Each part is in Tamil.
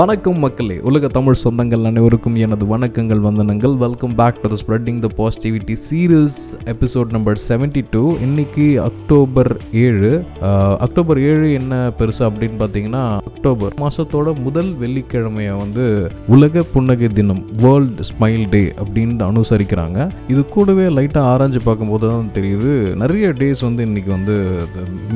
வணக்கம் மக்களே, உலக தமிழ் சொந்தங்கள் அனைவருக்கும் எனது வணக்கங்கள், வந்தனங்கள். Welcome back to the spreading the positivity series episode number 72. இன்னைக்கு அக்டோபர் 7. அக்டோபர் 7 என்ன பெருசு அப்படின்னு பார்த்தீங்கன்னா, அக்டோபர் மாதத்தோட முதல் வெள்ளிக்கிழமையை வந்து உலக புன்னகை தினம், வேர்ல்டு ஸ்மைல் டே அப்படின்னு அனுசரிக்கிறாங்க. இது கூடவே லைட்டாக ஆராய்ச்சி பார்க்கும்போது தான் தெரியுது, நிறைய டேஸ் வந்து இன்றைக்கி வந்து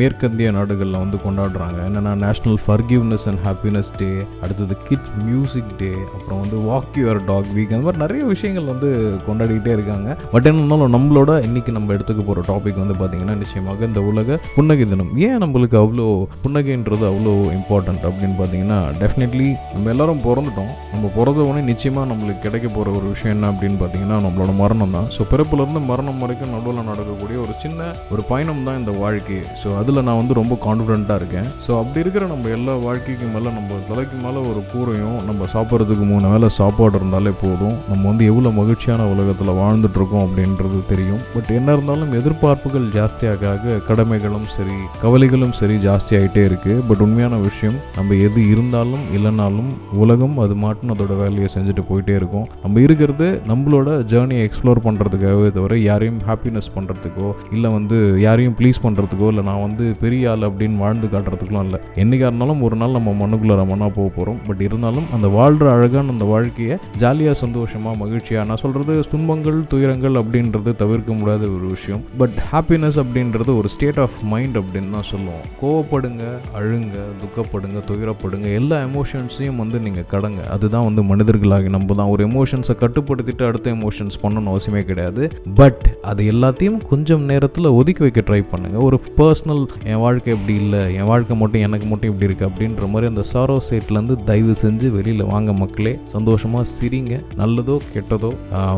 மேற்கத்திய நாடுகளில் வந்து கொண்டாடுறாங்க. என்னென்னா national forgiveness and happiness day, அடுத்தது கிட்ஸ் மியூசிக் டே, அப்புறம் வந்து வாக் யுவர் டாக் வீக், அந்த மாதிரி நிறைய விஷயங்கள் வந்து கொண்டாடிக்கிட்டே இருக்காங்க. பட் என்ன இருந்தாலும் நம்மளோட இன்றைக்கி நம்ம எடுத்துக்க போகிற டாபிக் வந்து பார்த்திங்கன்னா, நிச்சயமாக இந்த உலக புன்னகை தினம் ஏன் நம்மளுக்கு அவ்வளோ புன்னகைன்றது அவ்வளோ இம்பார்ட்டண்ட் அப்படின்னு பார்த்தீங்கன்னா, டெஃபினெட்லி நம்ம எல்லோரும் பிறந்துட்டோம். நம்ம பிறந்தவொடனே நிச்சயமாக நம்மளுக்கு கிடைக்க போகிற ஒரு விஷயம் என்ன அப்படின்னு பார்த்தீங்கன்னா, நம்மளோட மரணம் தான். ஸோ பிறப்புலேருந்து மரணம் வரைக்கும் நடுவில் நடக்கக்கூடிய ஒரு சின்ன ஒரு பயணம் தான் இந்த வாழ்க்கை. ஸோ அதில் நான் வந்து ரொம்ப கான்ஃபிடென்ட்டாக இருக்கேன். ஸோ அப்படி இருக்கிற நம்ம எல்லா வாழ்க்கைக்கு மேலே, நம்ம தலைக்கு மேலே ஒரு கூரையும் நம்ம சாப்பிட்றதுக்கு 3 வேளை சாப்பாடு இருந்தாலே போதும், நம்ம வந்து எவ்வளோ மகிழ்ச்சியான உலகத்தில் வாழ்ந்துட்டுருக்கோம் அப்படின்றது தெரியும். பட் என்ன இருந்தாலும் எதிர்பார்ப்புகள் ஜாஸ்தியாக, கடமைகளும் சரி கவலைகளும் சரி ஜாஸ்தியாகிட்டே இருக்குது. பட் உண்மையான விஷயம், நம்ம எது இருந்தாலும் இல்லைனாலும் உலகம் அது மாட்டுன்னு அதோட வேலையை செஞ்சுட்டு போயிட்டே இருக்கும். நம்ம இருக்கிறது நம்மளோட ஜேர்னியை எக்ஸ்ப்ளோர் பண்ணுறதுக்காகவே தவிர யாரையும் ஹாப்பினஸ் பண்ணுறதுக்கோ இல்லை வந்து யாரையும் ப்ளீஸ் பண்ணுறதுக்கோ இல்லை நான் வந்து பெரிய ஆள் அப்படின்னு வாழ்ந்து காட்டுறதுக்கெலாம் இல்லை. என்றைக்காக இருந்தாலும் ஒரு நாள் நம்ம மண்ணுக்குள்ளே ரமணா போகிறோம். பட் இருந்தாலும் அந்த வாழ்கிற அழகான அந்த வாழ்க்கையை ஜாலியாக, சந்தோஷமாக, மகிழ்ச்சியாக, நான் சொல்கிறது துன்பங்கள் துயரங்கள் அப்படின்றது தவிர்க்க முடியாத ஒரு விஷயம். பட் ஹாப்பினஸ் அப்படின்றது ஒரு ஸ்டேட் ஆஃப் மைண்ட் அப்படின்னு தான் சொல்லுவோம். கோவப்படுங்க, அழுங்க, துக்கப்படுங்க, துயரப்படுங்க, எல்லா எமோஷன்ஸையும் வந்து நீங்கள் கடங்க. அதுதான் வந்து மனிதர்களாகி நம்ம தான். ஒரு எமோஷன்ஸை கட்டுப்படுத்திட்டு அடுத்த எமோஷன்ஸ் பண்ணணும்னு அவசியமே கிடையாது. பட் அது எல்லாத்தையும் கொஞ்சம் நேரத்தில் ஒதுக்கி வைக்க ட்ரை பண்ணுங்கள். ஒரு பர்சனல், என் வாழ்க்கை இப்படி இல்லை, என் வாழ்க்கை மட்டும் எனக்கு மட்டும் இப்படி இருக்குது அப்படின்ற மாதிரி அந்த சாரோ சைட்லேருந்து தயவு செஞ்சு வெளியில் வாங்க மக்களே. சந்தோஷமாக சிரிங்க. நல்லதோ கெட்டதோ,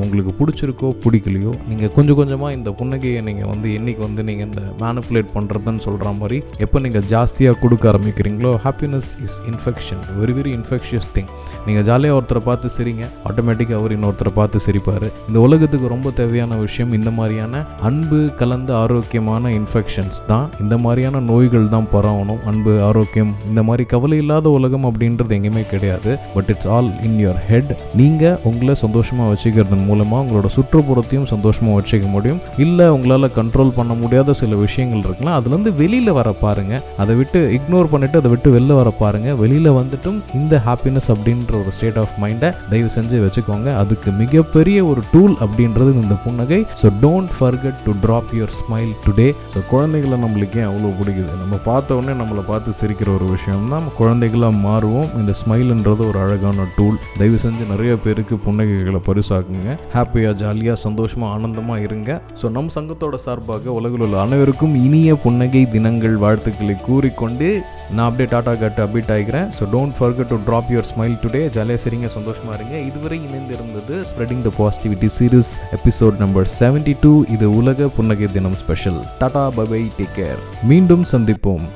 உங்களுக்கு பிடிச்சிருக்கோ பிடிக்கலையோ, நீங்கள் கொஞ்சம் கொஞ்சமாக இந்த புன்னகையை நீங்கள் வந்து என்றைக்கு வந்து நீங்கள் இந்த மேனிப்புலேட் பண்ணுறதுன்னு சொல்கிற மாதிரி எப்போ நீங்கள் ஜாஸ்தியாக கொடுக்க ஆரம்பிக்கிறீங்களோ, happiness is infection, very infectious thing. நீங்கள் ஜாலியாக ஒருத்தரை பார்த்து சிரிங்க, ஆட்டோமேட்டிக்காக அவர் இன்னொருத்தரை பார்த்து சிரிப்பார். இந்த உலகத்துக்கு ரொம்ப தேவையான விஷயம் இந்த மாதிரியான அன்பு கலந்து ஆரோக்கியமான இன்ஃபெக்ஷன்ஸ் தான். இந்த மாதிரியான நோய்கள் தான் பரவணும். அன்பு, ஆரோக்கியம், இந்த மாதிரி கவலை இல்லாத உலகம் அப்படின்றது எங்கேயுமே கிடையாது. But it's all in your head. நீங்கள் உங்களை சந்தோஷமாக வச்சுக்கிறது மூலமாக உங்களோட சுற்றுப்புறத்தையும் சந்தோஷமாக வச்சுக்க முடியும். இல்லை உங்களால் கண்ட்ரோல் பண்ண முடியாத சில விஷயங்கள் இருக்கலாம், அதுலேருந்து வெளியில் வர பாருங்கள். அதை விட்டு இக்னோர் பண்ணிவிட்டு அதை விட்டு வெளில வர பாருங்கள். வெளியில் வந்துட்டும் இந்த ஹாப்பினஸ் அப்படின்ற ஒரு ஸ்டேட் ஆஃப் மைண்டை தயவு செஞ்சு வச்சுக்கோங்க. அதுக்கு மிகப்பெரிய ஒரு டூல் அப்படின்றது இந்த புன்னகை. So don't forget to drop your smile today. So குழந்தைகளை நம்மளுக்கு ஏன் அவ்வளோ பிடிக்குது? நம்ம பார்த்த உடனே நம்மளை பார்த்து சிரிக்கிற ஒரு விஷயம் தான். குழந்தைகளாக மாறுவோம். இந்த ஸ்மைல்ன்றது ஒரு அழகான டூல். தயவு செஞ்சு நிறைய பேருக்கு புன்னகைகளை பரிசாக்குங்க. ஹாப்பியாக, ஜாலியாக, சந்தோஷமாக, ஆனந்தமாக இருங்க. ஸோ நம் சங்கத்தோட சார்பாக உலகில் உள்ள அனைவருக்கும் இனிய புன்னகை தினங்கள் வாழ்த்துக்களை கூறிக்கொண்டு நான் அப்படியே டாட்டா காட்டு அப்டேட் ஆகிக்கிறேன். So don't forget to drop your smile today. ஜாலியாக சரிங்க, சந்தோஷமாக இருங்க. இதுவரை இணைந்திருந்தது spreading the positivity series episode number 72. இது உலக புன்னகை தினம் special. Tata, bye bye, take care. மீண்டும் சந்திப்போம்.